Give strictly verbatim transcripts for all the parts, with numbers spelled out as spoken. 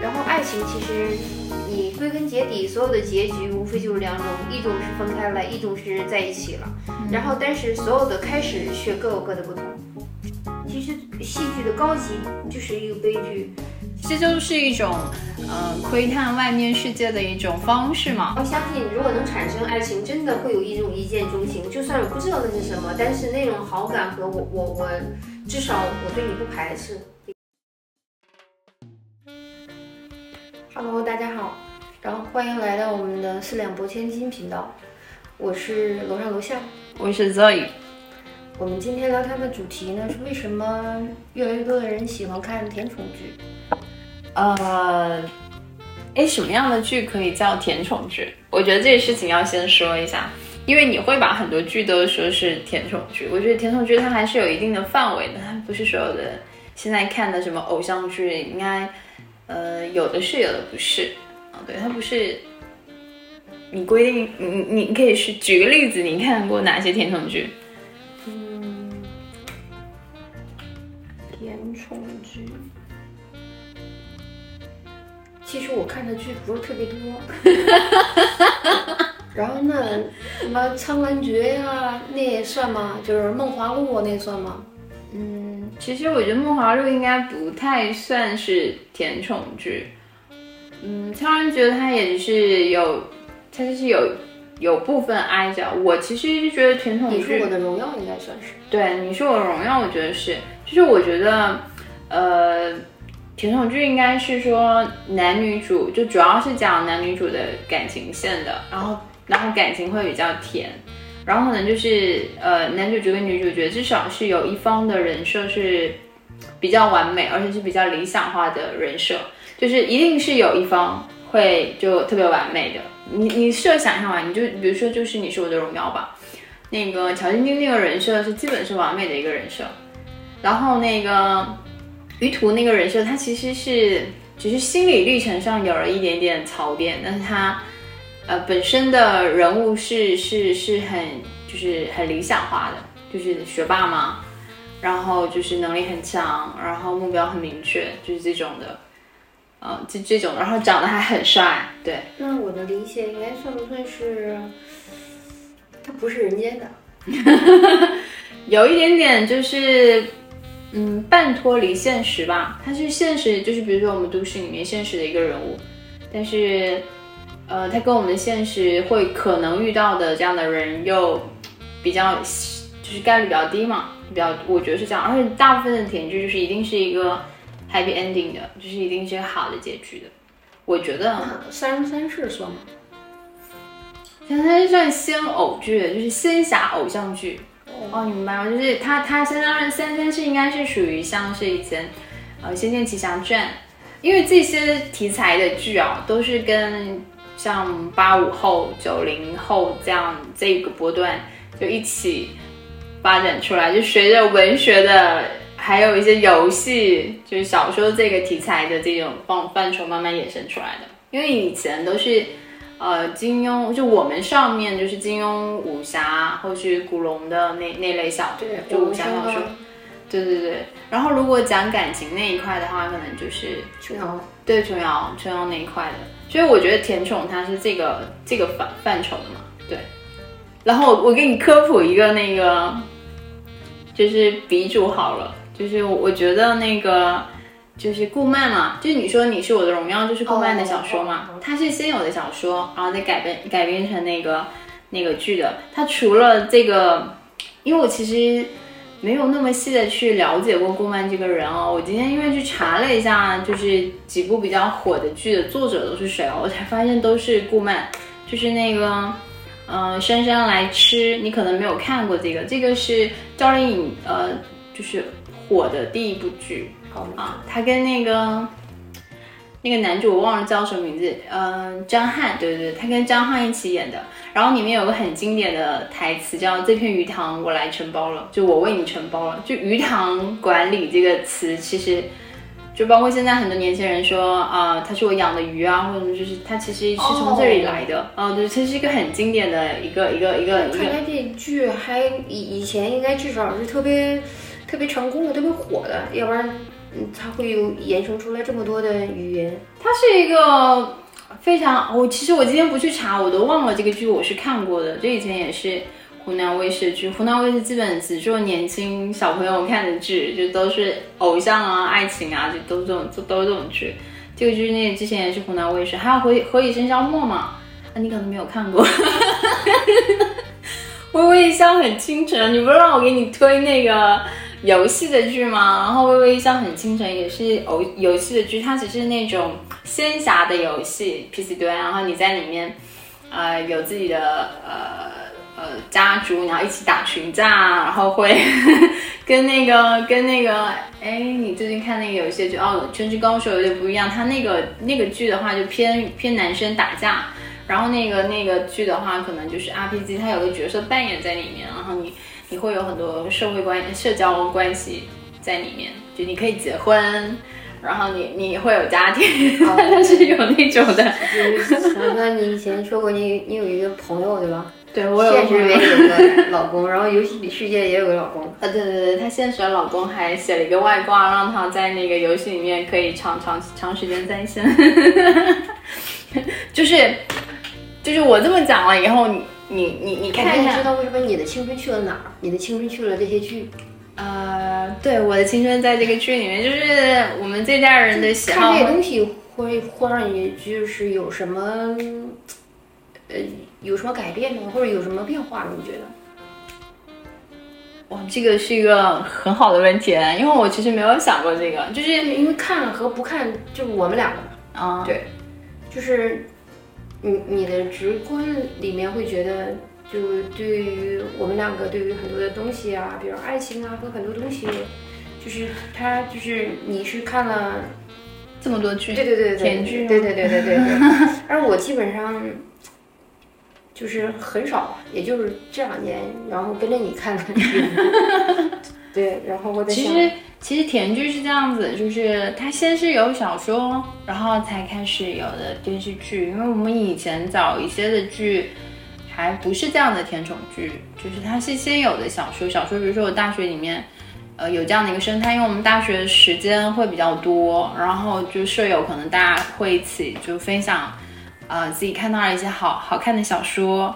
然后爱情其实你归根结底所有的结局无非就是两种，一种是分开了，一种是在一起了、嗯、然后但是所有的开始却各有各的不同。其实戏剧的高级就是一个悲剧，这就是一种呃窥探外面世界的一种方式嘛。我相信如果能产生爱情，真的会有一种一见钟情，就算我不知道那是什么，但是那种好感和我我我至少我对你不排斥。Hello， 大家好，然后欢迎来到我们的四两拨千斤频道，我是楼上楼下，我是 Zoe。我们今天聊天的主题呢是为什么越来越多的人喜欢看甜宠剧。呃，哎，什么样的剧可以叫甜宠剧？我觉得这个事情要先说一下，因为你会把很多剧都说是甜宠剧。我觉得甜宠剧它还是有一定的范围的，它不是所有的现在看的什么偶像剧，应该呃有的是，有的不是啊、哦。对，它不是你规定，你你可以是举个例子，你看过哪些甜宠剧？嗯，甜宠剧。其实我看的剧不是特别多，然后那什么《苍兰诀》呀，那也算吗？就是《梦华录》那也算吗？嗯，其实我觉得《梦华录》应该不太算是甜宠剧。嗯，《苍兰诀》它也是有，它就是有有部分挨着。我其实是觉得甜宠剧，你说我的荣耀应该算是。对，你说我的荣耀，我觉得是，就是我觉得，呃。甜宠剧应该是说男女主，就主要是讲男女主的感情线的，然后然后感情会比较甜，然后可能就是呃男主角跟女主角至少是有一方的人设是比较完美，而且是比较理想化的人设，就是一定是有一方会就特别完美的。你你设想一下吧，你就比如说就是你是我的荣耀吧，那个乔晶晶那个人设是基本是完美的一个人设，然后那个。于途那个人设，他其实是只是心理历程上有了一点点槽点，但是他呃本身的人物是是是很就是很理想化的，就是学霸嘛，然后就是能力很强，然后目标很明确，就是这种的，呃这这种，然后长得还很帅，对。那我的理解应该算不算是他不是人间的？有一点点就是。嗯，半脱离现实吧，他是现实，就是比如说我们都市里面现实的一个人物，但是，呃，他跟我们的现实会可能遇到的这样的人又比较，就是概率比较低嘛，比较，我觉得是这样。而且大部分的甜剧就是一定是一个 happy ending 的，就是一定是一个好的结局的。我觉得三生三世算吗？三生三世算仙偶剧，就是仙侠偶像剧。哦，你明白吗？就是他，他三三三三是应该是属于像是以前，呃，《仙剑奇侠传》，因为这些题材的剧啊，都是跟像八五后、九零后这样这个波段就一起发展出来，就随着文学的，还有一些游戏，就是小说这个题材的这种范范畴慢慢衍生出来的。因为以前都是。呃，金庸就我们上面就是金庸武侠或是古龙的那那类小说，就武侠小说，对对对。然后如果讲感情那一块的话，可能就是琼瑶，对琼瑶，琼瑶那一块的。所以我觉得甜宠它是这个这个范范畴的嘛，对。然后我给你科普一个那个，就是鼻祖好了，就是我觉得那个。就是顾漫嘛，就是你说你是我的荣耀，就是顾漫的小说嘛， oh, oh, oh, oh. 它是先有的小说，然后再改编改编成那个那个剧的。它除了这个，因为我其实没有那么细的去了解过顾漫这个人哦。我今天因为去查了一下，就是几部比较火的剧的作者都是谁哦，我才发现都是顾漫，就是那个。嗯、呃，姗姗来迟，你可能没有看过这个，这个是赵丽颖呃，就是火的第一部剧。啊，他跟那个那个男主我忘了叫什么名字，嗯、呃，张翰，对对对，他跟张翰一起演的。然后里面有个很经典的台词叫"这片鱼塘我来承包了"，就我为你承包了。就鱼塘管理这个词，其实就包括现在很多年轻人说啊、呃，他是我养的鱼啊，或者就是他其实是从这里来的。哦，对，这是一个很经典的一个一个一个。看来这剧还以以前应该至少是特别特别成功的、特别火的，要不然。它会有衍生出来这么多的语言。它是一个非常，我、哦、其实我今天不去查，我都忘了这个剧我是看过的。这以前也是湖南卫视剧，湖南卫视基本只做年轻小朋友看的剧，就都是偶像啊、爱情啊，就都这种，就都这种剧。这个剧那之前也是湖南卫视，还有何《何以笙箫默》嘛，啊，你可能没有看过。微微一笑很倾城，你不是让我给你推那个游戏的剧吗？然后微微一笑很倾城也是游游戏的剧，它只是那种仙侠的游戏 P C 端，然后你在里面，呃，有自己的呃呃家族，然后一起打群架，然后会呵呵跟那个跟那个，哎，你最近看那个游戏剧哦，《全职高手》有点不一样，它那个那个剧的话就偏偏男生打架。然后那个那个剧的话，可能就是 R P G， 它有个角色扮演在里面，然后你你会有很多社会关社交关系在里面，就你可以结婚，然后你你会有家庭，哦、但是有那种的。那你以前说过你你有一个朋友对吧？对，我有。现实里面有个老公，然后游戏世界也有个老公。啊，对对对，她现实的老公还写了一个外挂，让她在那个游戏里面可以长长长时间单身，就是。就是我这么讲了以后，你你你你看一下，知道为什么你的青春去了哪儿？你的青春去了这些剧，呃，对，我的青春在这个剧里面，就是我们这代人的喜好。看这些东西会会让你就是有什么，呃，有什么改变吗？或者有什么变化吗？你觉得？哇，这个是一个很好的问题，因为我其实没有想过这个，就是因为看了和不看，就是我们两个啊，对，就是。你你的直观里面会觉得，就对于我们两个，对于很多的东西啊，比如爱情啊，和很多东西，就是他就是你是看了这么多剧，对对对对，甜剧，对对对对对对。而我基本上就是很少，也就是这两年，然后跟着你看看。对，然后我在想，其实其实甜剧是这样子，就是它先是有小说，然后才开始有的电视剧。因为我们以前早一些的剧，还不是这样的甜宠剧，就是它是先有的小说。小说，比如说我大学里面，呃，有这样的一个生态，因为我们大学时间会比较多，然后就舍友可能大家会一起就分享，呃，自己看到了一些好好看的小说。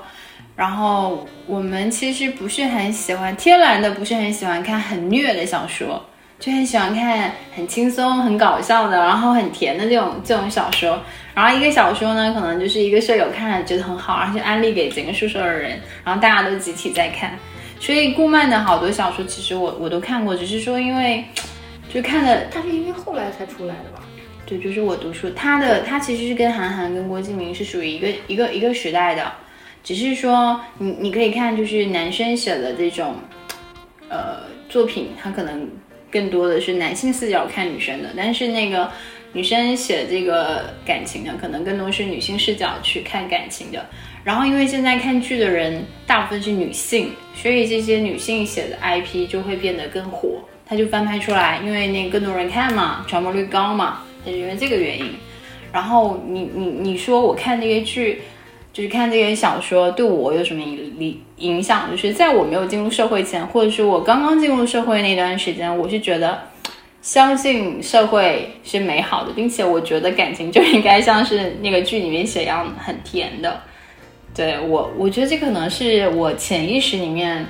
然后我们其实不是很喜欢，天然的不是很喜欢看很虐的小说，就很喜欢看很轻松、很搞笑的，然后很甜的这种这种小说。然后一个小说呢，可能就是一个舍友看了觉得很好，然后就安利给整个宿舍的人，然后大家都集体在看。所以顾漫的好多小说，其实我我都看过，只是说因为就看的，它是因为后来才出来的吧。对，就是我读书，他的他其实是跟韩寒、跟郭敬明是属于一个一个一个时代的。只是说你你可以看，就是男生写的这种，呃，作品，他可能更多的是男性视角看女生的，但是那个女生写这个感情的，可能更多是女性视角去看感情的。然后因为现在看剧的人大部分是女性，所以这些女性写的 I P 就会变得更火，它就翻拍出来，因为那更多人看嘛，传播率高嘛，就是因为这个原因。然后你你你说我看这些剧。就是看这些小说对我有什么影影响，就是在我没有进入社会前，或者是我刚刚进入社会那段时间，我是觉得相信社会是美好的，并且我觉得感情就应该像是那个剧里面写一样很甜的。对，我我觉得这可能是我潜意识里面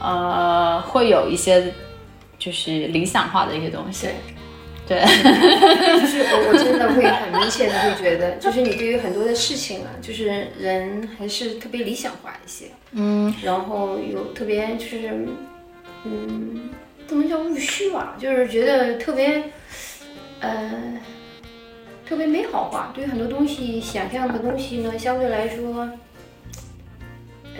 呃会有一些就是理想化的一些东西。对，就是我，我真的会很明显的会觉得，就是你对于很多的事情啊，就是人还是特别理想化一些，嗯，然后有特别就是，嗯，不能叫务虚吧，就是觉得特别，呃，特别美好化。对于很多东西，想象的东西呢，相对来说，呃，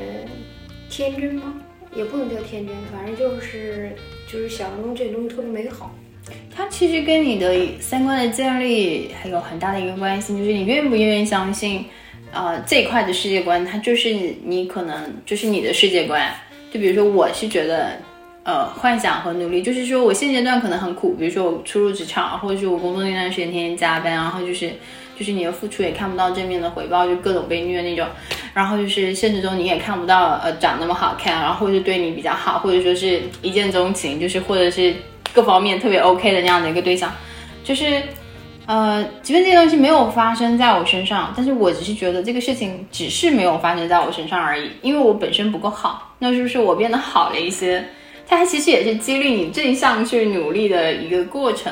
天真吗？也不能叫天真，反正就是就是想中这东西特别美好。它其实跟你的三观的建立还有很大的一个关系，就是你愿不愿意相信，呃，这一块的世界观，它就是你可能就是你的世界观。就比如说，我是觉得，呃，幻想和努力，就是说我现阶段可能很苦，比如说我初入职场，或者是我工作那段时间天天加班，然后就是就是你的付出也看不到正面的回报，就各种被虐那种。然后就是现实中你也看不到，呃，长那么好看，然后或者对你比较好，或者说是一见钟情，就是或者是。各方面特别 OK 的那样的一个对象，就是呃，即便这些东西没有发生在我身上，但是我只是觉得这个事情只是没有发生在我身上而已，因为我本身不够好。那是不是我变得好了一些？它其实也是激励你正向去努力的一个过程，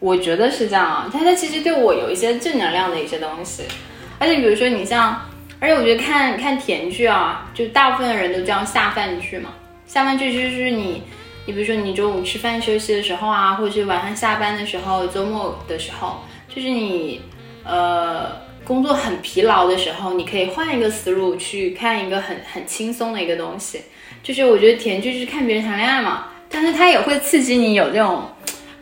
我觉得是这样啊。它它其实对我有一些正能量的一些东西，而且比如说你像，而且我觉得看看甜剧啊，就大部分人都叫下饭剧嘛。下饭剧就是你，你比如说你中午吃饭休息的时候啊，或者是晚上下班的时候、周末的时候，就是你呃工作很疲劳的时候，你可以换一个思路去看一个很很轻松的一个东西。就是我觉得甜剧是看别人谈恋爱嘛，但是它也会刺激你有这种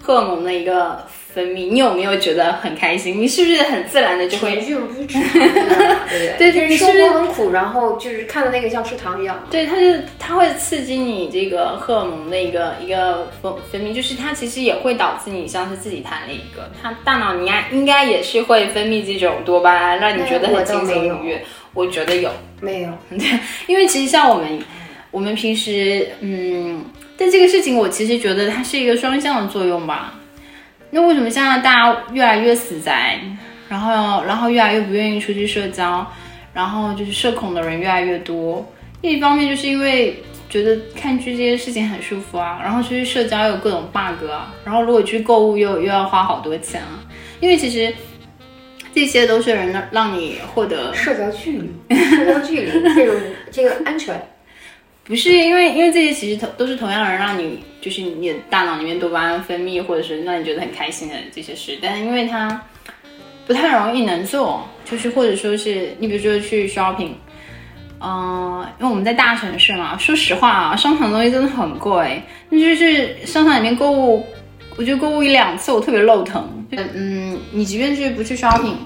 荷尔蒙的一个分泌。你有没有觉得很开心？你是不是很自然的就会？甜剧不是吃糖的，对对对，就是生活很苦，然后就是看的那个像吃糖一样。对，它就它会刺激你这个荷尔蒙的一个一个分分泌，就是它其实也会导致你像是自己谈了一个，它大脑你应该也是会分泌这种多巴胺，让你觉得很轻松愉悦。我觉得有没有？对，因为其实像我们。我们平时，嗯，但这个事情我其实觉得它是一个双向的作用吧。那为什么现在大家越来越死宅，然后，然后越来越不愿意出去社交，然后就是社恐的人越来越多？一方面就是因为觉得看剧这些事情很舒服啊，然后出去社交有各种 bug 啊，然后如果去购物又又要花好多钱啊，因为其实。这些都是人让你获得社交距离，社交距离这种这个安全。不是因为，因为这些其实都是同样的人让你，就是你的大脑里面多巴胺分泌，或者是让你觉得很开心的这些事，但是因为它不太容易能做，就是或者说是你比如说去 shopping， 嗯、呃，因为我们在大城市嘛，说实话啊，商场的东西真的很贵，那就是商场里面购物，我觉得购物一两次我特别肉疼，嗯，你即便是不去 shopping，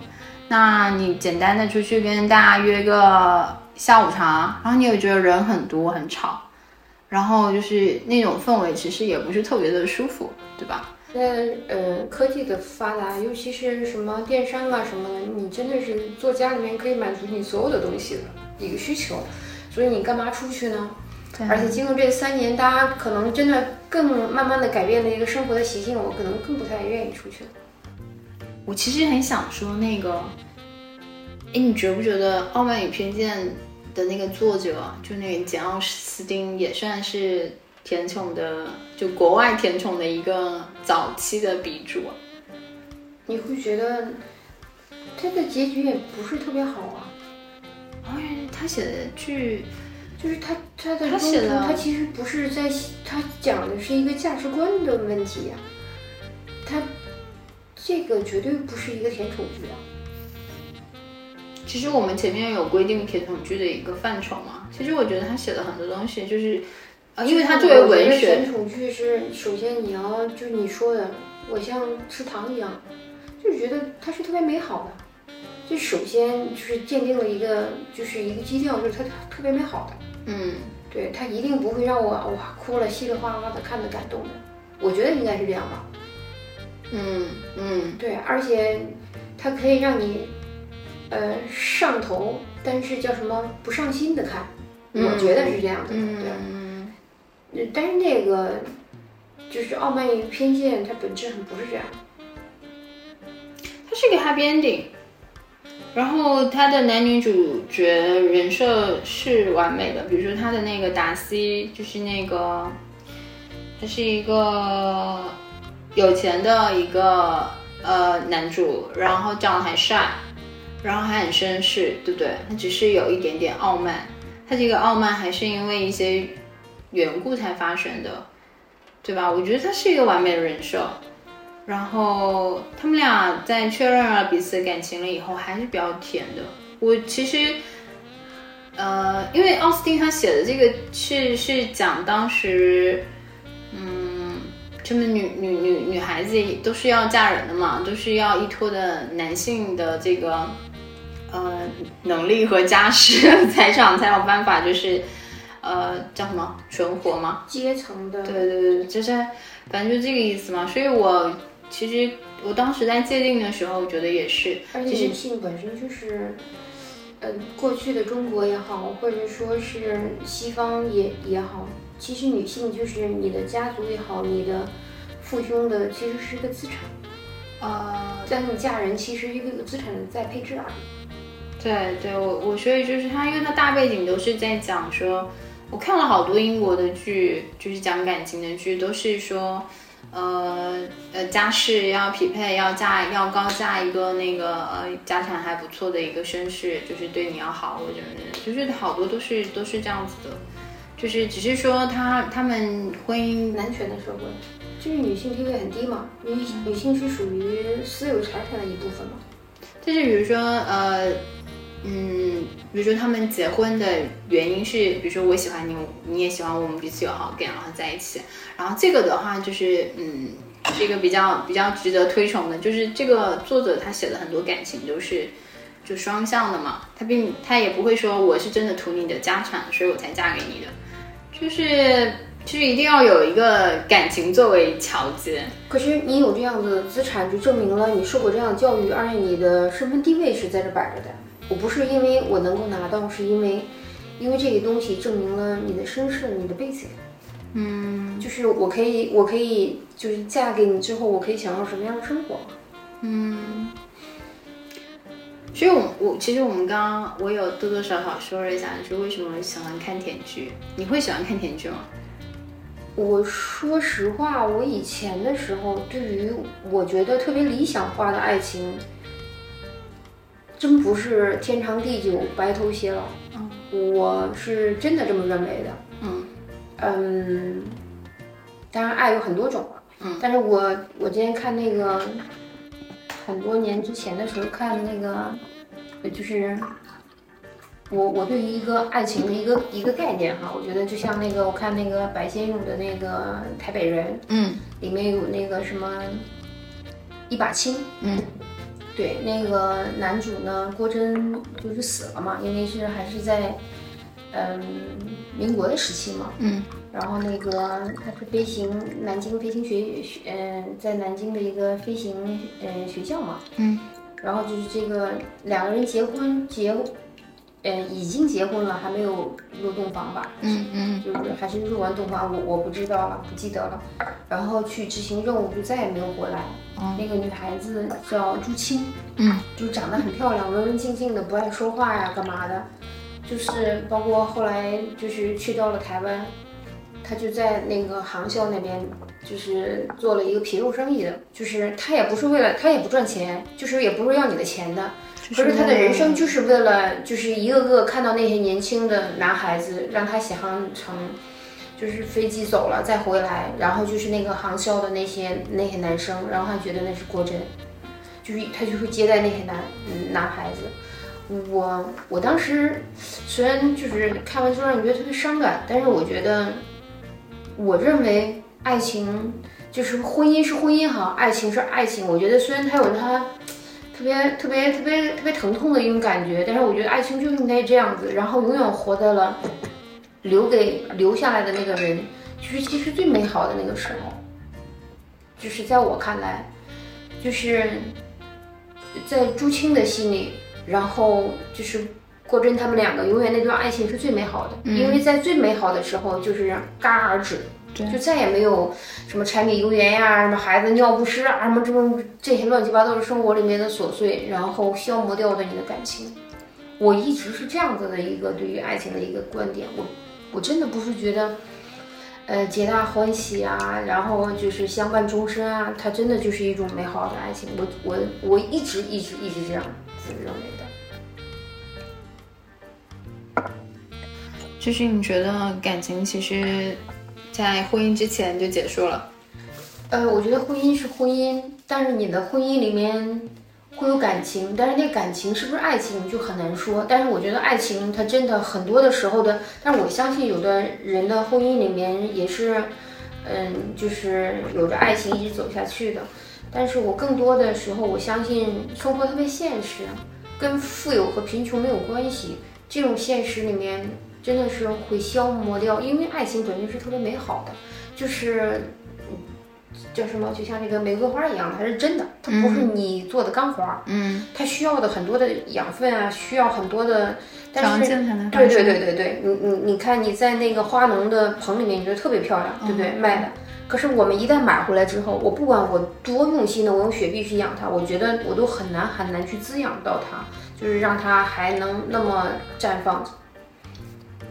那你简单的出去跟大家约个。下午茶，然后你也觉得人很多很吵，然后就是那种氛围其实也不是特别的舒服，对吧？现在呃科技的发达，尤其是什么电商啊什么的，你真的是做家里面可以满足你所有的东西的一个需求，所以你干嘛出去呢？而且经过这三年，大家可能真的更慢慢的改变了一个生活的习性，我可能更不太愿意出去。我其实很想说那个，哎，你觉不觉得《傲慢与偏见》？的那个作者就那个简奥斯汀也算是甜宠的，就国外甜宠的一个早期的鼻祖。你会觉得他的结局也不是特别好啊。哦，他写的剧就是他他的他写的他其实不是在他讲的是一个价值观的问题啊，他这个绝对不是一个甜宠剧啊。其实我们前面有规定甜宠剧的一个范畴嘛，其实我觉得他写的很多东西就是，呃，因为他作为文学，甜宠剧是首先你要就是你说的，我像吃糖一样，就是觉得它是特别美好的，就首先就是鉴定了一个就是一个基调，就是它特别美好的，嗯，对，它一定不会让我哇哭了稀里哗啦的看得感动的，我觉得应该是这样吧，嗯嗯，对，而且它可以让你。呃，上头，但是叫什么不上心的看，嗯、我觉得是这样的，嗯、对、嗯。但是那个就是傲慢与偏见，它本质很不是这样。它是个 happy ending， 然后它的男女主角人设是完美的，比如说他的那个达西，就是那个，他是一个有钱的一个呃男主，然后长得还帅。然后还很绅士，对不对？他只是有一点点傲慢，他这个傲慢还是因为一些缘故才发生的，对吧？我觉得他是一个完美的人设。然后他们俩在确认了彼此感情了以后，还是比较甜的。我其实，呃，因为奥斯汀他写的这个是是讲当时，嗯，这么女女女女孩子都是要嫁人的嘛，都是要依托的男性的这个。呃，能力和家世、财产才有办法，就是，呃，叫什么存活吗？阶层的。对对对，就是，反正就这个意思嘛。所以我其实我当时在界定的时候，我觉得也是。而且女性本身就是，呃，过去的中国也好，或者说是西方也也好，其实女性就是你的家族也好，你的父兄的其实是一个资产，呃，但是嫁人其实一个资产的再配置而已。对对，我我所以就是他，因为他大背景都是在讲说，我看了好多英国的剧，就是讲感情的剧，都是说，呃呃，家世要匹配，要嫁要高嫁一个那个呃家产还不错的一个绅士，就是对你要好，或者就是好多都是都是这样子的。就是只是说他他们婚姻男权的社会，就是女性地位很低嘛，女女性是属于私有财产的一部分嘛。就是比如说呃嗯，比如说他们结婚的原因是，比如说我喜欢你，你也喜欢我，们彼此有好感，然后在一起。然后这个的话就是嗯，是一个比较比较值得推崇的，就是这个作者他写的很多感情都是。就双向的嘛，他并他也不会说我是真的图你的家产，所以我才嫁给你的，就是就是一定要有一个感情作为桥接。可是你有这样的资产，就证明了你受过这样的教育，而且你的身份地位是在这摆着的。我不是因为我能够拿到，是因为因为这个东西证明了你的身世，你的背景。嗯，就是我可以我可以就是嫁给你之后，我可以想要什么样的生活。嗯。所以我，我其实我们刚刚我有多多少少说了一下，就是为什么喜欢看甜剧？你会喜欢看甜剧吗？我说实话，我以前的时候，对于我觉得特别理想化的爱情，真不是天长地久、白头偕老。嗯，我是真的这么认为的。嗯嗯，当然爱有很多种了。嗯，但是我我今天看那个。很多年之前的时候看那个，就是我我对于一个爱情的一个一个概念哈，我觉得就像那个我看那个白先勇的那个《台北人》，嗯，里面有那个什么一把青，嗯，对，那个男主呢郭真就是死了嘛，因为是还是在嗯民国的时期嘛，嗯，然后那个他是飞行南京飞行学学嗯、呃、在南京的一个飞行嗯、呃、学校嘛，嗯，然后就是这个两个人结婚结呃已经结婚了，还没有入洞房吧，嗯嗯，就是还是入完洞房，我我不知道了，不记得了，然后去执行任务就再也没有回来。嗯、那个女孩子叫朱青，嗯，就长得很漂亮，文文静静的，不爱说话呀，干嘛的。就是包括后来就是去到了台湾，他就在那个航校那边就是做了一个皮肉生意的，就是他也不是为了他也不赚钱，就是也不是要你的钱的，可是他的人生就是为了就是一个个看到那些年轻的男孩子，让他想象成就是飞机走了再回来，然后就是那个航校的那些那些男生，然后他觉得那是郭真，就是他就会接待那些男男孩子。我我当时虽然就是看完之后让你觉得特别伤感，但是我觉得，我认为爱情就是婚姻是婚姻哈，爱情是爱情。我觉得虽然它有它特别特别特别特别疼痛的一种感觉，但是我觉得爱情就应该这样子，然后永远活在了留给留下来的那个人，就是其实最美好的那个时候。就是在我看来，就是在朱青的心里。然后就是郭真他们两个永远那段爱情是最美好的、嗯、因为在最美好的时候就是戛而止，就再也没有什么柴米油盐呀、啊、什么孩子尿不湿啊什么这么这些乱七八糟的生活里面的琐碎，然后消磨掉的你的感情。我一直是这样子的一个对于爱情的一个观点，我我真的不是觉得呃皆大欢喜啊，然后就是相伴终身啊，它真的就是一种美好的爱情。我我我一直一直一直这样子认为的。就是你觉得感情其实在婚姻之前就结束了？呃，我觉得婚姻是婚姻，但是你的婚姻里面会有感情，但是那感情是不是爱情就很难说。但是我觉得爱情它真的很多的时候的，但是我相信有的人的婚姻里面也是，嗯，就是有着爱情一直走下去的。但是我更多的时候，我相信生活特别现实，跟富有和贫穷没有关系，这种现实里面。真的是会消磨掉，因为爱情本身是特别美好的，就是叫什么，就像那个玫瑰花一样，它是真的，它不是你做的干花，嗯，它需要的很多的养分啊，需要很多的，但是对对对对对，你你你看你在那个花农的棚里面，你觉得特别漂亮，对不对？嗯、卖的，可是我们一旦买回来之后，我不管我多用心的，我用雪碧去养它，我觉得我都很难很难去滋养到它，就是让它还能那么绽放。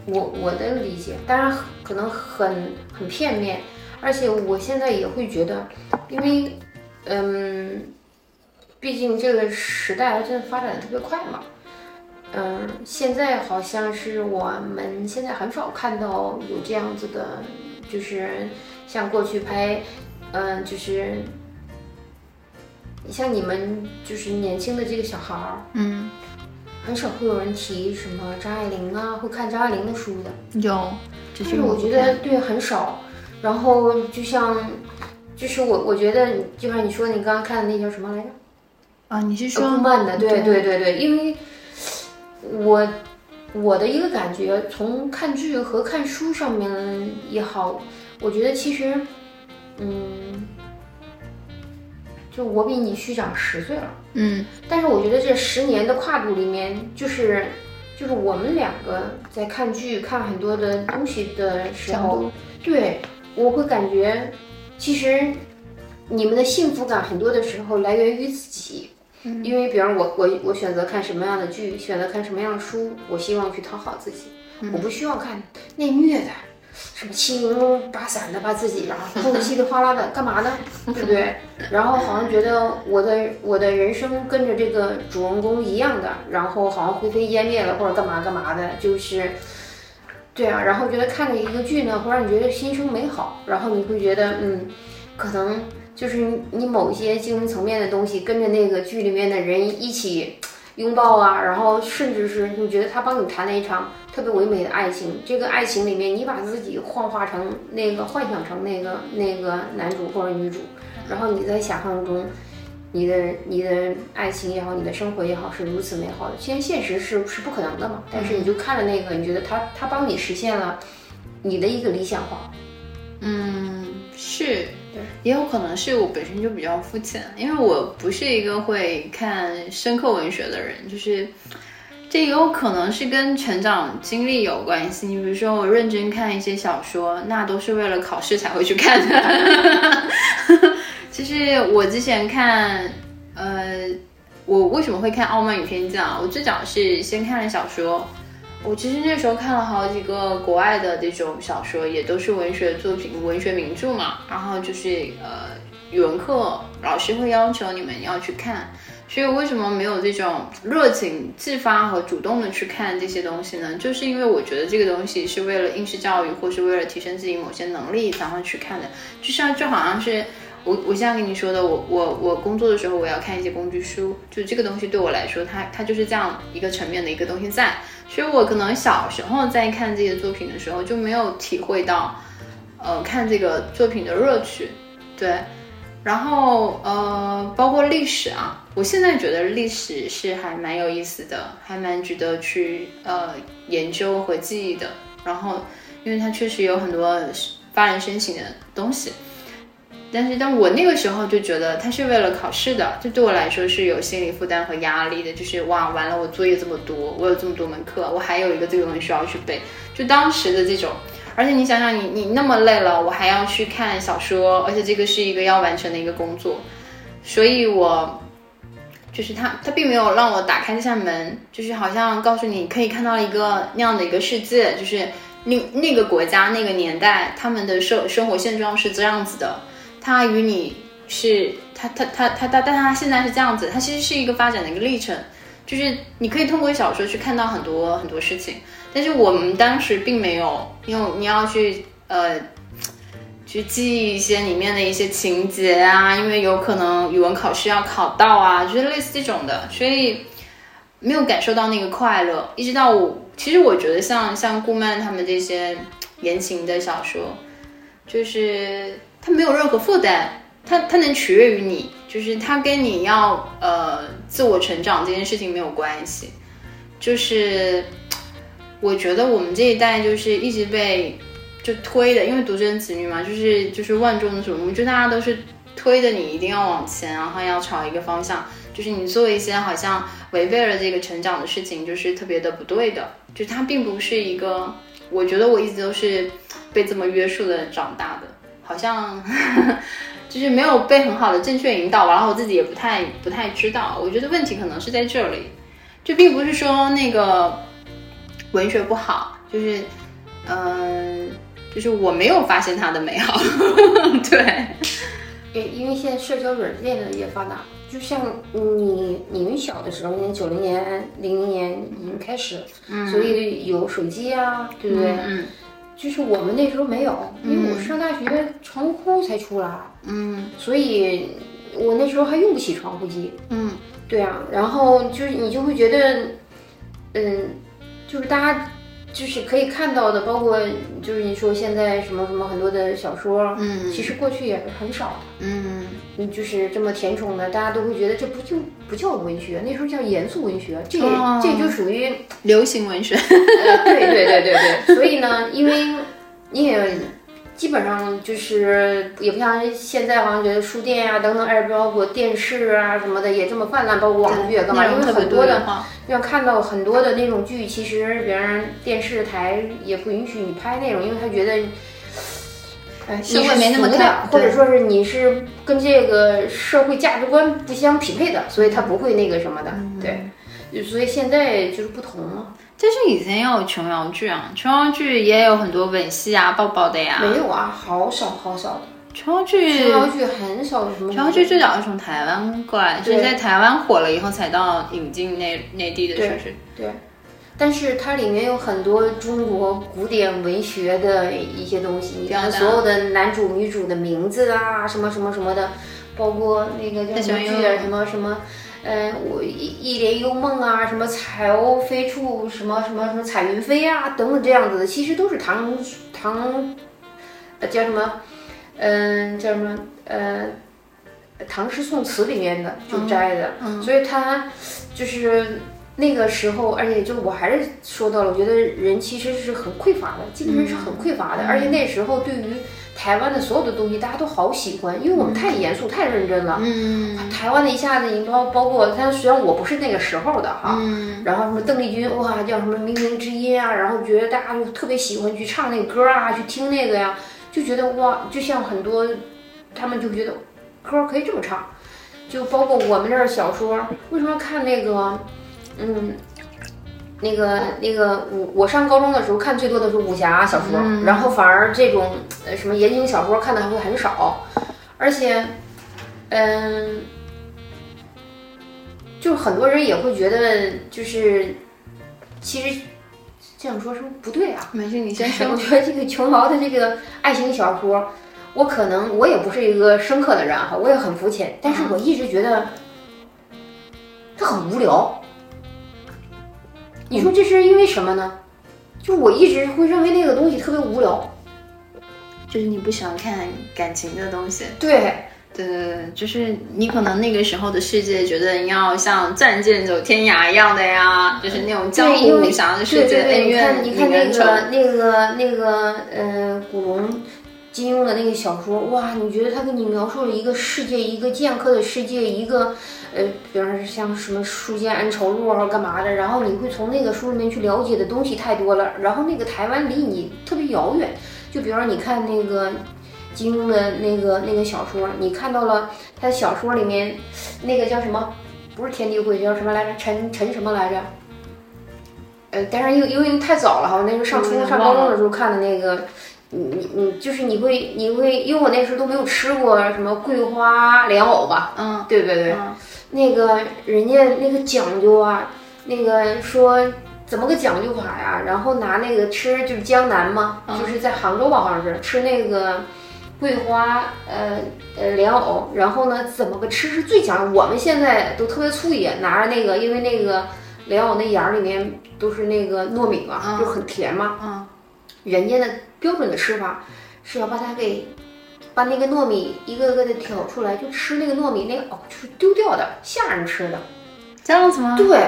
我我的理解，当然可能很很片面，而且我现在也会觉得，因为嗯，毕竟这个时代真的发展的特别快嘛。嗯，现在好像是我们现在很少看到有这样子的，就是像过去拍，嗯，就是像你们就是年轻的这个小孩儿，嗯，很少会有人提什么张爱玲啊，会看张爱玲的书的，有，但是我觉得对很少。然后就像，就是我我觉得就像你说你刚刚看的那叫什么来着？啊，你是说顾漫的？对对对对，因为。我我的一个感觉，从看剧和看书上面也好，我觉得其实，嗯，就我比你虚长十岁了，嗯，但是我觉得这十年的跨度里面，就是就是我们两个在看剧、看很多的东西的时候，对，我会感觉，其实你们的幸福感很多的时候来源于自己。因为比方我我我选择看什么样的剧，选择看什么样的书，我希望去讨好自己，嗯、我不希望看内虐的，什么七零八散的把自己然后哭得稀里哗啦的，干嘛呢？对不对？然后好像觉得我的我的人生跟着这个主人公一样的，然后好像灰飞烟灭了或者干嘛干嘛的，就是，对啊，然后觉得看着一个剧呢，会让你觉得心生美好，然后你会觉得嗯，可能。就是你某些精神层面的东西跟着那个剧里面的人一起拥抱啊，然后甚至是你觉得他帮你谈了一场特别唯美的爱情，这个爱情里面你把自己幻化成那个幻想成那个那个男主或者女主，然后你在想象中你的你的爱情也好，你的生活也好是如此美好的，虽然现实是是不可能的嘛，但是你就看了那个，你觉得他他帮你实现了你的一个理想化。嗯，是。也有可能是我本身就比较肤浅，因为我不是一个会看深刻文学的人，就是这也有可能是跟成长经历有关系。你比如说我认真看一些小说，那都是为了考试才会去看的。就是我之前看，呃，我为什么会看《傲慢与偏见》啊？我最早是先看了小说。我其实那时候看了好几个国外的这种小说，也都是文学作品、文学名著嘛。然后就是呃，语文课老师会要求你们要去看，所以为什么没有这种热情激发和主动的去看这些东西呢？就是因为我觉得这个东西是为了应试教育，或是为了提升自己某些能力才会去看的。就像就好像是我我现在跟你说的，我我我工作的时候我要看一些工具书，就这个东西对我来说，它它就是这样一个层面的一个东西在。所以我可能小时候在看这些作品的时候就没有体会到，呃，看这个作品的乐趣，对。然后呃，包括历史啊，我现在觉得历史是还蛮有意思的，还蛮值得去呃研究和记忆的。然后，因为它确实有很多发人深省的东西。但是，但我那个时候就觉得它是为了考试的，就对我来说是有心理负担和压力的。就是哇，完了，我作业这么多，我有这么多门课，我还有一个这个东西需要去背，就当时的这种。而且你想想你，你你那么累了，我还要去看小说，而且这个是一个要完成的一个工作，所以我就是它，它并没有让我打开这扇门，就是好像告诉你可以看到一个那样的一个世界，就是那那个国家那个年代他们的生生活现状是这样子的。它与你是它它它它它，但它现在是这样子，它其实是一个发展的一个历程，就是你可以通过小说去看到很多很多事情，但是我们当时并没有，因为你要去呃去记忆一些里面的一些情节啊，因为有可能语文考试要考到啊，就是类似这种的，所以没有感受到那个快乐。一直到我，其实我觉得像像顾漫他们这些言情的小说，就是。他没有任何负担，他他能取悦于你，就是他跟你要呃自我成长这件事情没有关系。就是我觉得我们这一代就是一直被就推的，因为独生子女嘛，就是就是万众瞩目，就大家都是推的你一定要往前，然后要朝一个方向，就是你做一些好像违背了这个成长的事情，就是特别的不对的。就它并不是一个，我觉得我一直都是被这么约束的长大的。好像呵呵就是没有被很好的正确引导吧，然后我自己也不太不太知道。我觉得问题可能是在这里，就并不是说那个文学不好，就是嗯、呃，就是我没有发现它的美好。对，因为现在社交软件的也发达，就像你你们小的时候，那九零年、零零年已经开始、嗯，所以有手机啊，对不对？嗯嗯，就是我们那时候没有，因为我上大学床铺才出来，嗯，所以我那时候还用不起床铺机，嗯，对啊，然后就是你就会觉得，嗯，就是大家就是可以看到的，包括就是你说现在什么什么很多的小说，嗯，其实过去也很少的，嗯，就是这么填充的，大家都会觉得这不就不叫文学，那时候叫严肃文学，这、哦、这就属于流行文学。呃、对对对对对，所以呢，因为你也基本上就是也不像现在好像觉得书店啊等等，而包括电视啊什么的也这么泛滥，包括网剧干嘛，因为很多的。要看到很多的那种剧，其实别人电视台也不允许你拍那种，因为他觉得，哎，社会没那么大，或者说是你是跟这个社会价值观不相匹配的，所以他不会那个什么的，嗯、对，所以现在就是不同了。但是以前也有琼瑶剧啊，琼瑶剧也有很多吻戏啊、抱抱的呀。没有啊，好少好少的。琼瑶剧，琼瑶剧很少有什么。琼瑶剧最早是从台湾过来，是在台湾火了以后才到引进内内地的，是不是？对。但是它里面有很多中国古典文学的一些东西，你看所有的男主女主的名字啊，什么什么什么的，包括那个叫什么剧啊，什么什么。嗯，我一一帘幽梦啊，什么彩鸥飞处，什么什么什么彩云飞啊，等等这样子的，其实都是唐唐，呃叫什么，嗯、呃、叫什么呃，唐诗宋词里面的就摘的，嗯嗯、所以他就是那个时候，而且就我还是说到了，我觉得人其实是很匮乏的，精神是很匮乏的，嗯、而且那时候对于。台湾的所有的东西大家都好喜欢，因为我们太严肃、嗯、太认真了。嗯，台湾的一下子，你包包括他，虽然我不是那个时候的哈，嗯，然后什么邓丽君，哇，叫什么《冥冥之音》啊，然后觉得大家就特别喜欢去唱那个歌啊，去听那个呀，就觉得哇，就像很多，他们就觉得歌可以这么唱，就包括我们这儿小说，为什么要看那个，嗯。那个那个，我我上高中的时候看最多的是武侠小说，嗯、然后反而这种呃什么言情小说看的还会很少，而且，嗯，就是很多人也会觉得就是，其实这样说是不是不对啊？没事，你先说。我觉得这个琼瑶的这个爱情小说，我可能我也不是一个深刻的人哈，我也很肤浅，但是我一直觉得它很无聊。你说这是因为什么呢？就我一直会认为那个东西特别无聊，就是你不喜欢看感情的东西。对，对，就是你可能那个时候的世界，觉得你要像战舰走天涯一样的呀，就是那种江湖武侠的世界。对，你看，你看那个那个那个呃，古龙、金庸的那个小说，哇，你觉得他给你描述了一个世界，一个剑客的世界，一个。呃，比方说像什么《书剑恩仇录》啊，干嘛的，然后你会从那个书里面去了解的东西太多了，然后那个台湾离你特别遥远。就比方说你看那个金庸的那个那个小说，你看到了他小说里面那个叫什么，不是天地会叫什么来着？陈陈什么来着？呃，但是因为因为太早了哈，那时候上初中、嗯、上高中的时候看的那个。你你就是你会你会，因为我那时候都没有吃过什么桂花莲藕吧，嗯，对对对，嗯、那个人家那个讲究啊，那个说怎么个讲究法呀？然后拿那个吃就是江南嘛，嗯、就是在杭州吧，好像是吃那个桂花呃呃莲藕，然后呢怎么个吃是最讲究？我们现在都特别粗野，拿着那个，因为那个莲藕那芽里面都是那个糯米嘛，嗯、就很甜嘛，嗯，人家的。标准的吃法是要把它给把那个糯米一个个的挑出来，就吃那个糯米，那个哦就是丢掉的，下人吃的，这样子吗？对，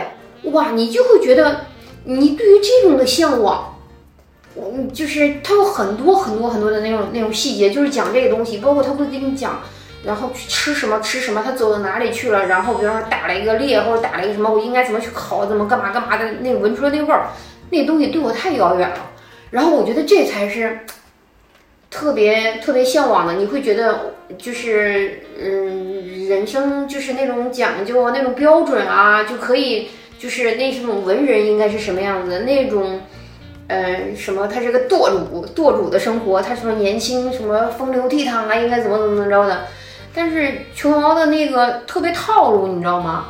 哇，你就会觉得你对于这种的向往，嗯，就是它有很多很多很多的那种那种细节，就是讲这个东西，包括他会给你讲，然后去吃什么吃什么，他走到哪里去了，然后比如说打了一个猎或者打了一个什么，我应该怎么去烤，怎么干嘛干嘛的，那闻出来那味儿，那个东西对我太遥远了。然后我觉得这才是特别特别向往的，你会觉得就是嗯，人生就是那种讲究啊，那种标准啊，就可以就是那种文人应该是什么样子的那种，呃，什么他是个舵主，舵主的生活，他什么年轻什么风流倜傥啊，应该怎么怎么着的。但是琼瑶的那个特别套路，你知道吗？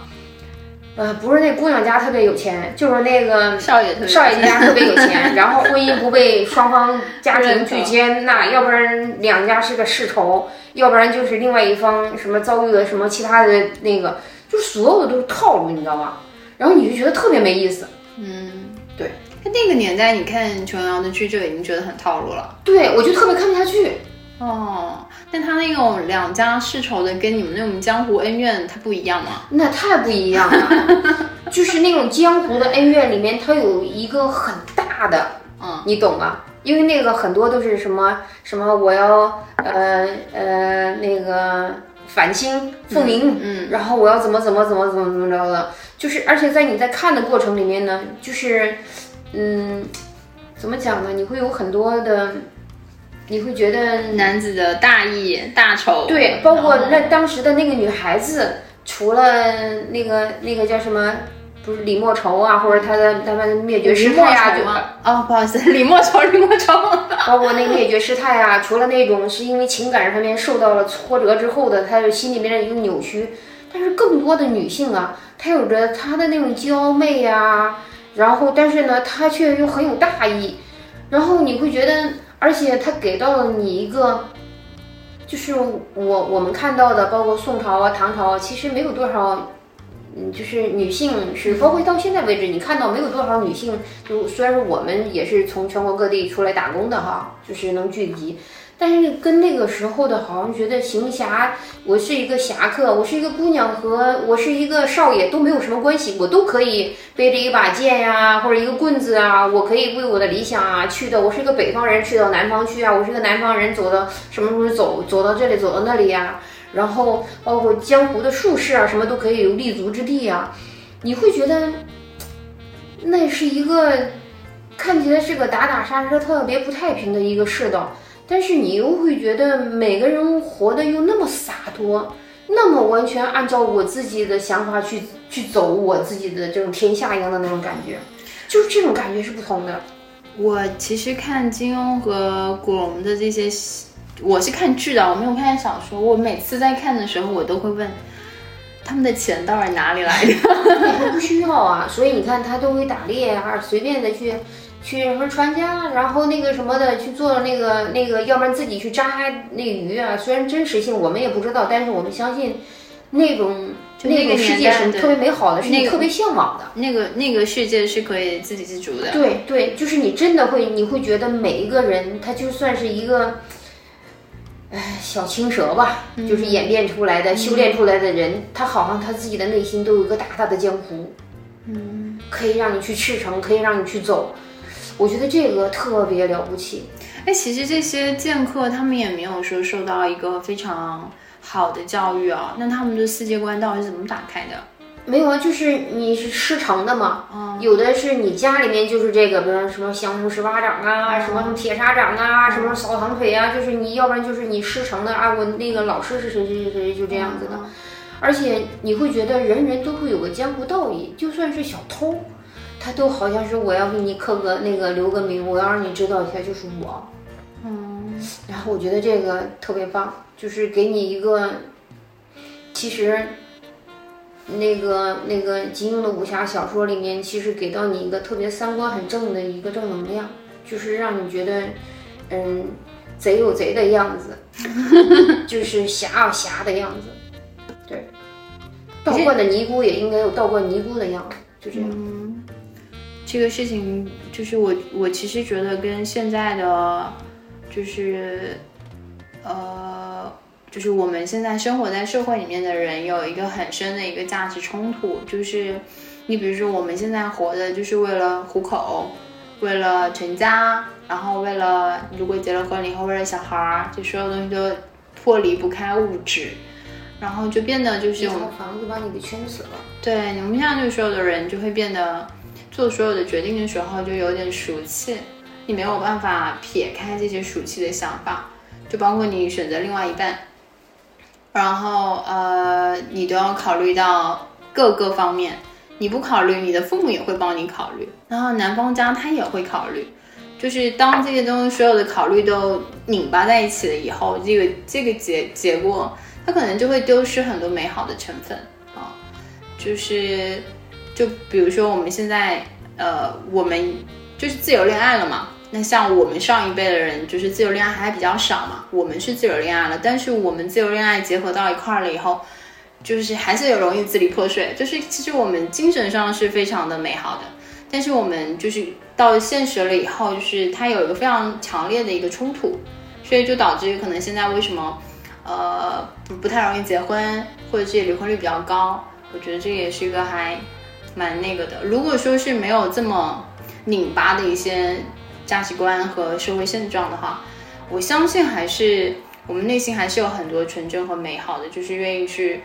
呃，不是那姑娘家特别有钱，就是那个少爷特别少爷家特别有钱，然后婚姻不被双方家庭去接纳，要不然两家是个世仇，要不然就是另外一方什么遭遇了什么其他的那个，就是所有的都是套路，你知道吧？然后你就觉得特别没意思。嗯，对。在那个年代，你看琼瑶的剧就已经觉得很套路了。对，我就特别看不下去。哦，但他那种两家世仇的跟你们那种江湖恩怨，它不一样吗？那太不一样了，就是那种江湖的恩怨里面，它有一个很大的，嗯，你懂吗？因为那个很多都是什么什么，我要呃呃那个反清复明，嗯，嗯然后我要怎么怎么怎么怎么怎么着的，就是而且在你在看的过程里面呢，就是嗯，怎么讲呢？你会有很多的。你会觉得男子的大义大仇，对，包括那当时的那个女孩子，除了那个那个叫什么，不是李莫愁啊，或者她的他们灭绝师太啊，就哦，不好意思，李莫愁，李莫愁，包括那个灭绝师太啊，除了那种是因为情感方面受到了挫折之后的，她的心里面的一个扭曲，但是更多的女性啊，她有着她的那种娇媚啊，然后但是呢，她却又很有大义，然后你会觉得。而且他给到了你一个，就是我我们看到的，包括宋朝啊、唐朝啊，其实没有多少，嗯，就是女性是，包括到现在为止，你看到没有多少女性，就虽然说我们也是从全国各地出来打工的哈，就是能聚集，但是跟那个时候的好像觉得行侠，我是一个侠客，我是一个姑娘和我是一个少爷都没有什么关系，我都可以背着一把剑呀、啊，或者一个棍子啊，我可以为我的理想啊去的。我是一个北方人，去到南方去啊，我是一个南方人，走到什么时候走，走到这里，走到那里呀、啊。然后包括江湖的术士啊，什么都可以有立足之地啊。你会觉得那是一个看起来是个打打杀杀特别不太平的一个世道。但是你又会觉得每个人活得又那么洒脱，那么完全按照我自己的想法去去走我自己的这种天下一样的那种感觉，就是这种感觉是不同的。我其实看金庸和古龙的这些，我是看剧的，我没有看小说。我每次在看的时候，我都会问他们的钱到底哪里来的？不需要啊，所以你看他都会打猎啊，随便的去。去什么船家，然后那个什么的去做那个那个，要不然自己去扎那鱼啊。虽然真实性我们也不知道，但是我们相信那种就那个世界是特别美好的，是你特别向往的。那个那个世界是可以自给自足的。对对，就是你真的会，你会觉得每一个人他就算是一个，哎，小青蛇吧，嗯、就是演变出来的、嗯、修炼出来的人，他好像他自己的内心都有一个大大的江湖，嗯，可以让你去驰骋，可以让你去走。我觉得这个特别了不起。哎，其实这些剑客他们也没有说受到一个非常好的教育啊，那他们的世界观到底是怎么打开的？没有啊，就是你是师承的嘛、嗯，有的是你家里面就是这个，比如什么降龙十八掌啊，嗯、什么什么铁砂掌啊，嗯、什么扫堂腿啊，就是你要不然就是你师承的啊，我那个老师是谁谁谁谁就这样子的、嗯。而且你会觉得人人都会有个江湖道义，就算是小偷。他都好像是我要给你刻个那个留个名，我要让你知道一下就是我，嗯，然后我觉得这个特别棒，就是给你一个，其实那个那个金庸的武侠小说里面，其实给到你一个特别三观很正的一个正能量，就是让你觉得，嗯，贼有贼的样子，就是侠有侠的样子，对，倒灌的尼姑也应该有倒灌尼姑的样子，就这样。嗯这个事情就是我，我其实觉得跟现在的，就是，呃，就是我们现在生活在社会里面的人有一个很深的一个价值冲突，就是你比如说我们现在活的就是为了糊口，为了成家，然后为了如果结了婚以后为了小孩，这所有东西都脱离不开物质。然后就变得就是一套房子把你给圈死了。对，你们现在就所有的人就会变得做所有的决定的时候就有点俗气，你没有办法撇开这些俗气的想法，就包括你选择另外一半，然后呃，你都要考虑到各个方面，你不考虑，你的父母也会帮你考虑，然后男方家他也会考虑，就是当这些东西所有的考虑都拧巴在一起了以后，这个这个结结果，它可能就会丢失很多美好的成分啊。就是就比如说我们现在呃，我们就是自由恋爱了嘛。那像我们上一辈的人就是自由恋爱还比较少嘛，我们是自由恋爱了，但是我们自由恋爱结合到一块了以后，就是还是有容易支离破碎，就是其实我们精神上是非常的美好的，但是我们就是到现实了以后，就是它有一个非常强烈的一个冲突，所以就导致可能现在为什么呃 不, 不太容易结婚，或者是离婚率比较高，我觉得这也是一个还蛮那个的。如果说是没有这么拧巴的一些价值观和社会现状的话，我相信还是我们内心还是有很多纯真和美好的，就是愿意去，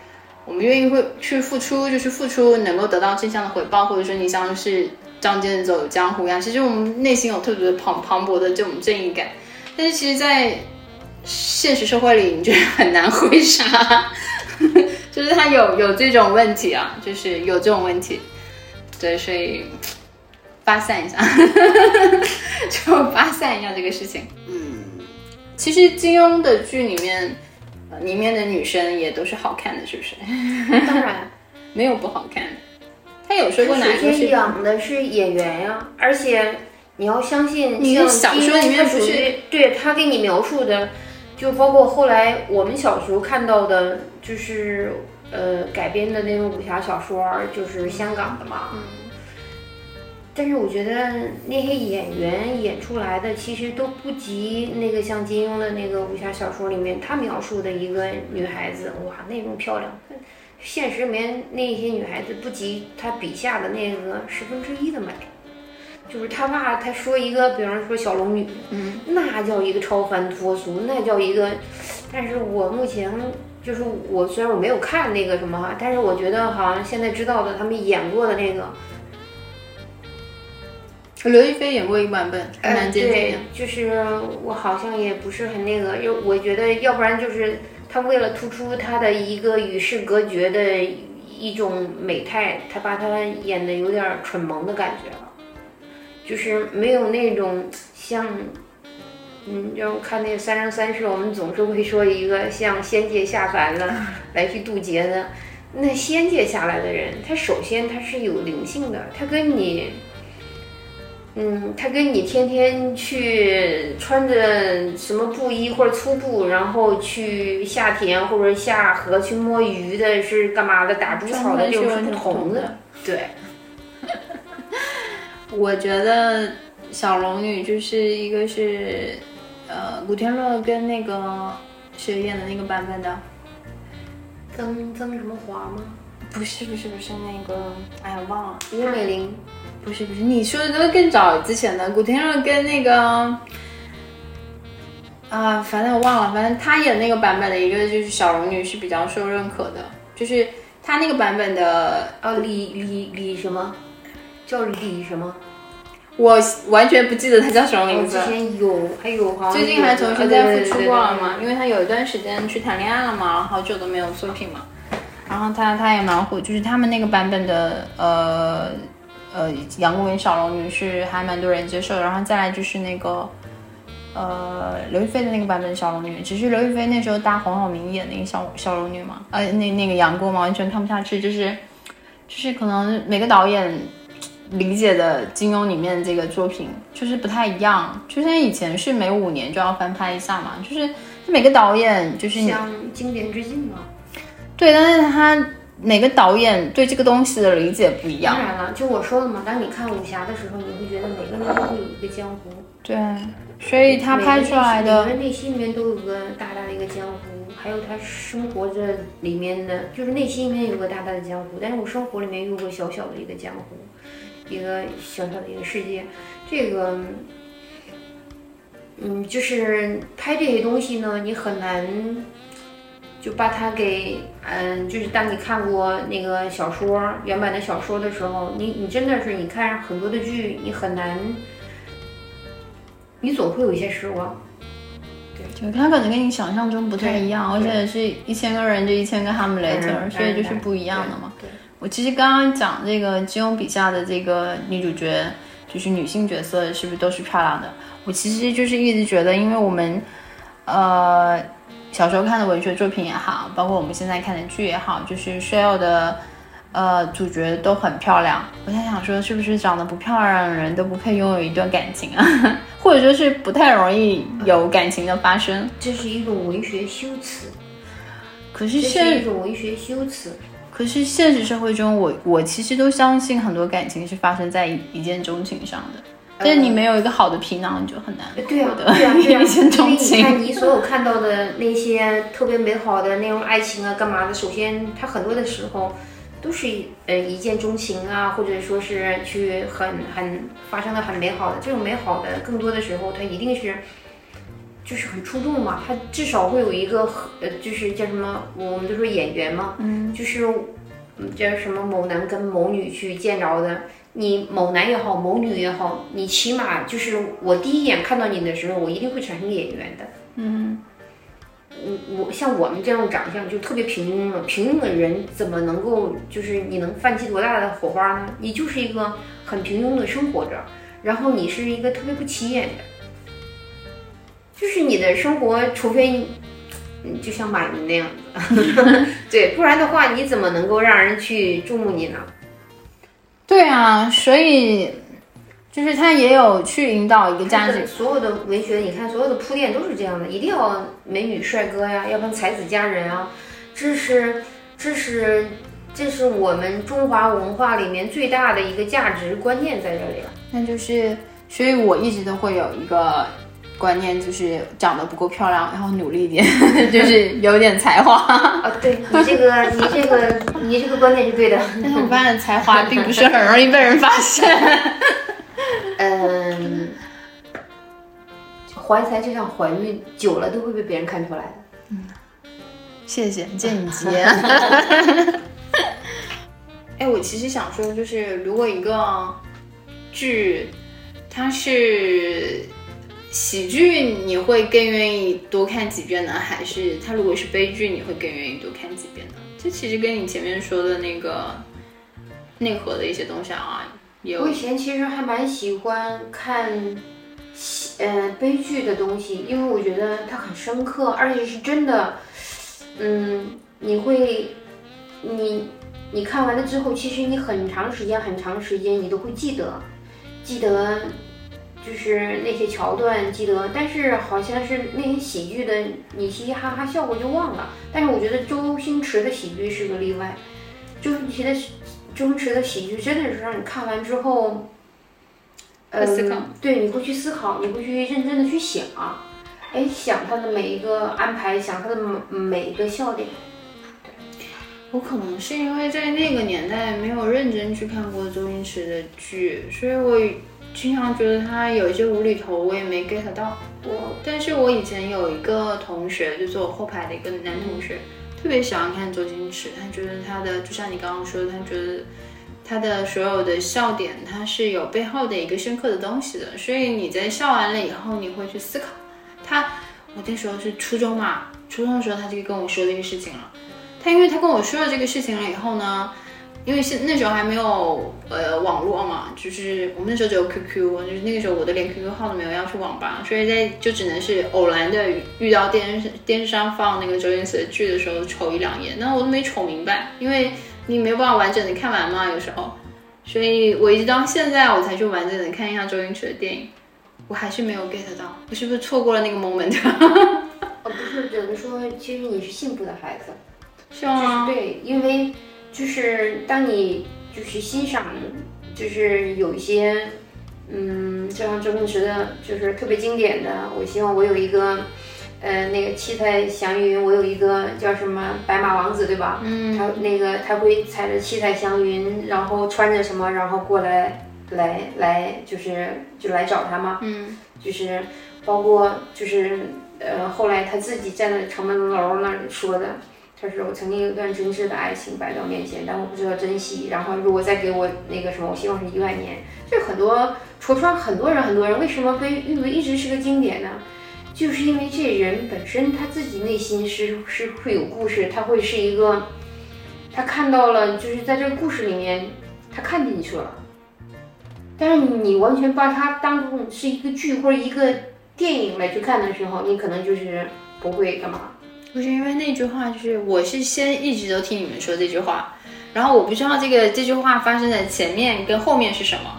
我们愿意会去付出，就是付出能够得到正向的回报，或者说你像是仗剑走江湖呀，其实我们内心有特别磅磅礴的这种正义感，但是其实在现实社会里你觉得很难挥洒就是它有有这种问题啊，就是有这种问题，对，所以发散一下就发散一下这个事情。嗯，其实金庸的剧里面、呃、里面的女生也都是好看的，是不是？当然没有不好看的。他有说过哪一个是养的是演员呀、啊、而且你要相信你像小说里面不是对他给你描述的，就包括后来我们小时候看到的就是呃改编的那种武侠小说，就是香港的嘛、嗯，但是我觉得那些演员演出来的其实都不及那个像金庸的那个武侠小说里面他描述的一个女孩子，哇，那种漂亮，现实里面那些女孩子不及他笔下的那个十分之一的美。就是他爸他说一个，比方说小龙女，嗯，那叫一个超凡脱俗，那叫一个，但是我目前就是我虽然我没有看那个什么哈，但是我觉得好像现在知道的他们演过的那个。刘亦菲演过一版本，还蛮接近的、呃、就是我好像也不是很那个，因为我觉得要不然就是他为了突出他的一个与世隔绝的一种美态，他把他演的有点蠢萌的感觉了，就是没有那种像嗯，要看那个三生三世我们总是会说一个像仙界下凡了来去渡劫的，那仙界下来的人他首先他是有灵性的，他跟你嗯，他跟你天天去穿着什么布衣或者粗布，然后去下田或者下河去摸鱼的，是干嘛的？打猪草的，就是不同的。对，我觉得小龙女就是一个是，呃，古天乐跟那个谁演的那个版本的，曾曾什么华吗？不是不是不是那个，哎呀忘了，叶美玲。不是不是，你说的都更早之前的，古天乐跟那个啊，反正我忘了，反正他演那个版本的一个就是小龙女是比较受认可的，就是他那个版本的呃、啊、李李李什么叫李什么，我完全不记得他叫什么名字。之前有还有好像最近还重新再复出过了嘛，因为他有一段时间去谈恋爱了嘛，好久都没有作品嘛，然后他他也蛮火，就是他们那个版本的呃。呃，杨过跟小龙女是还蛮多人接受的，然后再来就是那个，呃，刘亦菲的那个版本小龙女，只是刘亦菲那时候搭黄晓明演那个小小龙女嘛，呃，那那个杨过嘛，完全看不下去，就是，就是可能每个导演理解的金庸里面这个作品就是不太一样，就像以前是每五年就要翻拍一下嘛，就是每个导演就是像经典致敬嘛，对，但是他。每个导演对这个东西的理解不一样，当然了，就我说的嘛，当你看武侠的时候，你会觉得每个人都有一个江湖，对，所以他拍出来的每个内心里面都有个大大的一个江湖，还有他生活这里面的就是内心里面有个大大的江湖，但是我生活里面有个小小的一个江湖，一个小小的一个世界，这个嗯就是拍这些东西呢你很难就把它给嗯，就是当你看过那个小说原版的小说的时候，你你真的是你看很多的剧，你很难你总会有一些失望。对，他可能跟你想象中不太一样，而且是一千个人就一千个 Hamlet， 所以就是不一样的嘛。对，我其实刚刚讲这个金庸笔下的这个女主角，就是女性角色是不是都是漂亮的？我其实就是一直觉得，因为我们，呃，小时候看的文学作品也好，包括我们现在看的剧也好，就是所有的，呃，主角都很漂亮。我在想说，是不是长得不漂亮的人都不配拥有一段感情啊？或者说是不太容易有感情的发生？这是一种文学修辞。可是现，这是一种文学修辞。可是现实社会中我，我我其实都相信很多感情是发生在一见钟情上的，但是你没有一个好的皮囊，你就很难获得对、啊对啊对啊、一见钟情。因为你看你所有看到的那些特别美好的那种爱情啊，干嘛的？首先，它很多的时候都是呃一见钟情啊，或者说是去很很发生的很美好的这种美好的，更多的时候它一定是。就是很出众嘛，他至少会有一个呃，就是叫什么，我们都说眼缘嘛，嗯，就是叫什么某男跟某女去见着的，你某男也好，某女也好，你起码就是我第一眼看到你的时候，我一定会产生眼缘的，嗯，我我像我们这样长相就特别平庸了，平庸的人怎么能够就是你能泛起多大的火花呢？你就是一个很平庸的生活着，然后你是一个特别不起眼的。就是你的生活，除非你就像马云那样子，对，不然的话，你怎么能够让人去注目你呢？对啊，所以就是他也有去引导一个价值。所有的文学，你看所有的铺垫都是这样的，一定要美女帅哥呀，要不然才子佳人啊，这是这是这是我们中华文化里面最大的一个价值观念在这里了。那就是，所以我一直都会有一个。观念就是长得不够漂亮，然后努力一点，就是有点才华啊、哦！对你这个，你这个，你这个观念是对的。但是我发现才华并不是很容易被人发现。嗯，怀才就像怀孕，久了都会被别人看出来的。嗯，谢谢见你姐。哎，我其实想说，就是如果一个剧，它是。喜剧你会更愿意多看几遍呢，还是它如果是悲剧你会更愿意多看几遍呢？这其实跟你前面说的那个内核的一些东西啊，有。我以前其实还蛮喜欢看，呃，悲剧的东西，因为我觉得它很深刻，而且是真的，嗯，你会，你你看完了之后，其实你很长时间很长时间你都会记得，记得。就是那些桥段记得，但是好像是那些喜剧的你嘻嘻哈哈笑过就忘了。但是我觉得周星驰的喜剧是个例外，周星驰的周星驰的喜剧真的是让你看完之后，呃，思考对，你会去思考，你会去认真的去想，哎，想他的每一个安排，想他的每一个笑点。我可能是因为在那个年代没有认真去看过周星驰的剧，所以我。经常觉得他有一些无厘头，我也没 get 到。我，但是我以前有一个同学，就是我后排的一个男同学，特别喜欢看周星驰。他觉得他的，就像你刚刚说的，他觉得他的所有的笑点，他是有背后的一个深刻的东西的。所以你在笑完了以后，你会去思考。他，我那时候是初中嘛，初中的时候他就跟我说这个事情了。他因为他跟我说了这个事情了以后呢。因为是那时候还没有呃网络嘛，就是我们那时候只有 Q Q， 就是那个时候我都连 Q Q 号都没有，要去网吧，所以在就只能是偶然的遇到电视电视上放那个周星驰的剧的时候瞅一两眼，那我都没瞅明白，因为你没有办法完整的看完嘛，有时候，所以我一直到现在我才去完整的看一下周星驰的电影，我还是没有 get 到，我是不是错过了那个 moment？ 哦，不是，只能说其实你是幸福的孩子，是吗？就是、对，因为。就是当你就是欣赏，就是有一些，嗯，就像周星驰的，就是特别经典的。我希望我有一个，呃，那个七彩祥云，我有一个叫什么白马王子，对吧？嗯，他那个他会踩着七彩祥云，然后穿着什么，然后过来来来，就是就来找他嘛。嗯，就是包括就是呃，后来他自己站在城门楼那里说的。就是我曾经有一段真挚的爱情摆在我面前，但我不知道珍惜。然后如果再给我那个什么，我希望是一万年。这很多戳穿很多人，很多人为什么被誉为一直是个经典呢？就是因为这人本身他自己内心是是会有故事，他会是一个，他看到了，就是在这个故事里面他看进去了。但是你完全把它当成是一个剧或者一个电影来去看的时候，你可能就是不会干嘛。不是因为那句话，就是我是先一直都听你们说这句话，然后我不知道这个这句话发生在前面跟后面是什么，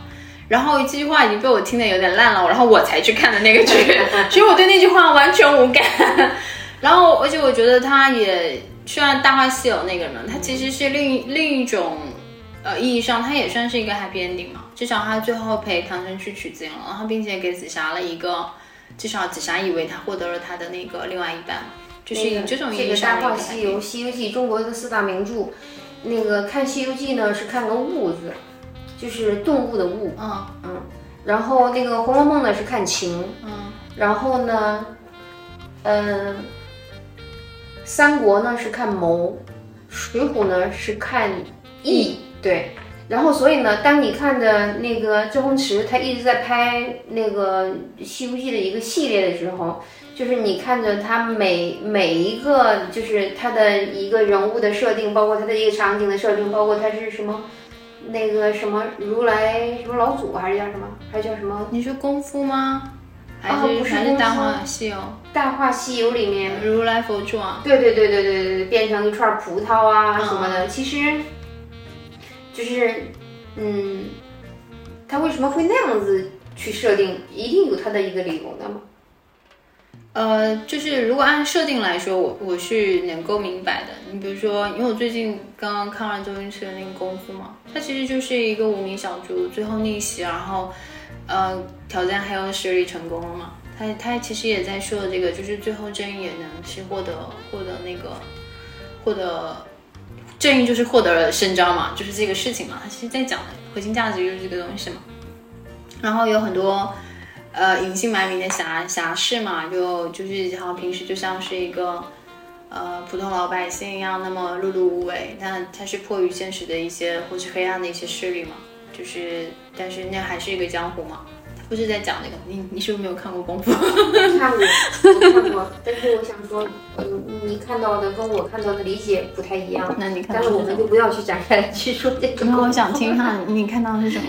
然后这句话已经被我听得有点烂了，然后我才去看的那个剧，所以我对那句话完全无感。然后而且我觉得他也虽然《大话西游》那个呢，他其实是另另一种呃意义上，他也算是一个 happy ending 嘛。至少他最后陪唐僧去取经了，然后并且给紫霞了一个，至少紫霞以为他获得了他的那个另外一半，就是以这种意义上的一个。这个《大话西游》《西游记》中国的四大名著，那个看《西游记》呢是看个悟字，就是动物的悟，嗯嗯。然后那个《红楼梦》呢是看情，嗯。然后呢，嗯、呃，三国呢是看谋，水浒呢是看义，对。然后，所以呢，当你看的那个周星驰，他一直在拍那个《西游记》的一个系列的时候，就是你看着他每每一个，就是他的一个人物的设定，包括他的一个场景的设定，包括他是什么，那个什么如来什么老祖还是叫什么，还叫什么？你说功夫吗？还是、哦、不是《大话西游》？《大话西游》里面如来佛祖啊？对对对对对对，变成一串葡萄啊什么的，嗯、其实。就是，嗯，他为什么会那样子去设定，一定有他的一个理由的吗？呃，就是如果按设定来说，我我是能够明白的。你比如说，因为我最近刚刚看完周星驰的那个《功夫》嘛，它其实就是一个无名小卒最后逆袭，然后呃挑战黑恶势力成功了嘛。他他其实也在说这个，就是最后正义也能是获得获得那个获得。正义就是获得了伸张嘛，就是这个事情嘛，它其实在讲的核心价值就是这个东西嘛。然后有很多呃隐姓埋名的侠侠士嘛，就就是好像平时就像是一个呃普通老百姓一样，那么碌碌无为，但它是迫于现实的一些或是黑暗的一些势力嘛，就是但是那还是一个江湖嘛。它不是在讲这个，你你是不是没有看过功夫？看过，我看过，但是我想说。嗯，你看到的跟我看到的理解不太一样，那你看到，但是我们就不要去展开去说这个。那我想听哈，你看到的是什么？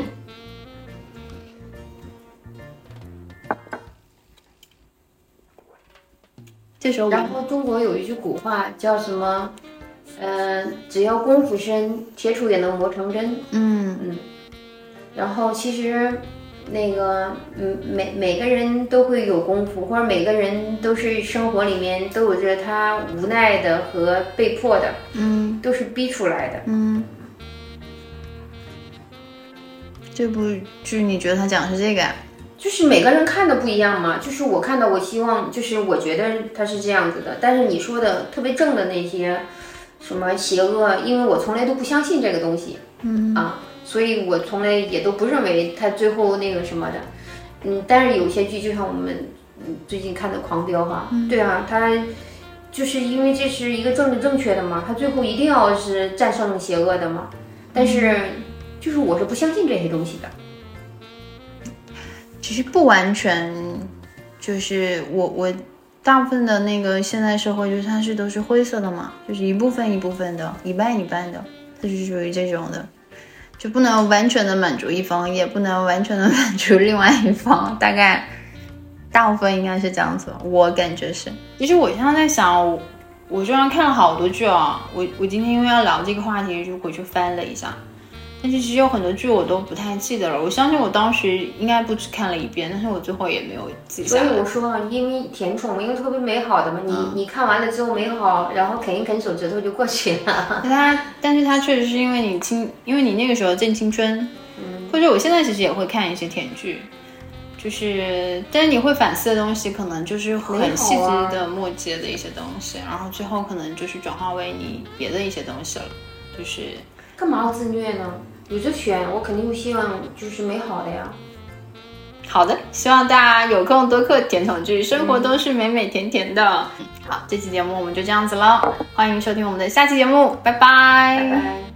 这时候，然后中国有一句古话叫什么？呃，只要功夫深，铁杵也能磨成针。嗯嗯。然后其实。那个，嗯，每每个人都会有功夫，或者每个人都是生活里面都有着他无奈的和被迫的，嗯，都是逼出来的，嗯。这部剧你觉得他讲的是这个呀？就是每个人看的不一样嘛，就是我看到我希望，就是我觉得他是这样子的，但是你说的特别正的那些什么邪恶，因为我从来都不相信这个东西，嗯啊。所以我从来也都不认为他最后那个什么的，嗯，但是有些剧就像我们最近看的《狂飙》哈，嗯、对啊，他就是因为这是一个政治正确的嘛，他最后一定要是战胜邪恶的嘛，但是就是我是不相信这些东西的。其实不完全，就是我我大部分的那个现代社会就是它是都是灰色的嘛，就是一部分一部分的，一半一半的，它就是属于这种的。就不能完全的满足一方，也不能完全的满足另外一方，大概大部分应该是这样子，我感觉是。其实我现在在想，我我虽然看了好多剧啊、哦，我我今天因为要聊这个话题就回去翻了一下，但是其实有很多剧我都不太记得了。我相信我当时应该不止看了一遍，但是我最后也没有记下来。所以我说，因为甜宠，因为特别美好的嘛，你、嗯、你看完了之后美好，然后啃一啃手指头就过去了。它，但是它确实是因为你青，因为你那个时候正青春，嗯、或者我现在其实也会看一些甜剧，就是，但是你会反思的东西，可能就是很细致的、末节的一些东西，然后最后可能就是转化为你别的一些东西了，就是。干嘛要自虐呢？有这选，我肯定会希望就是美好的呀。好的，希望大家有空多嗑甜筒剧，生活都是美美甜甜的。好，这期节目我们就这样子了，欢迎收听我们的下期节目，拜拜。拜拜。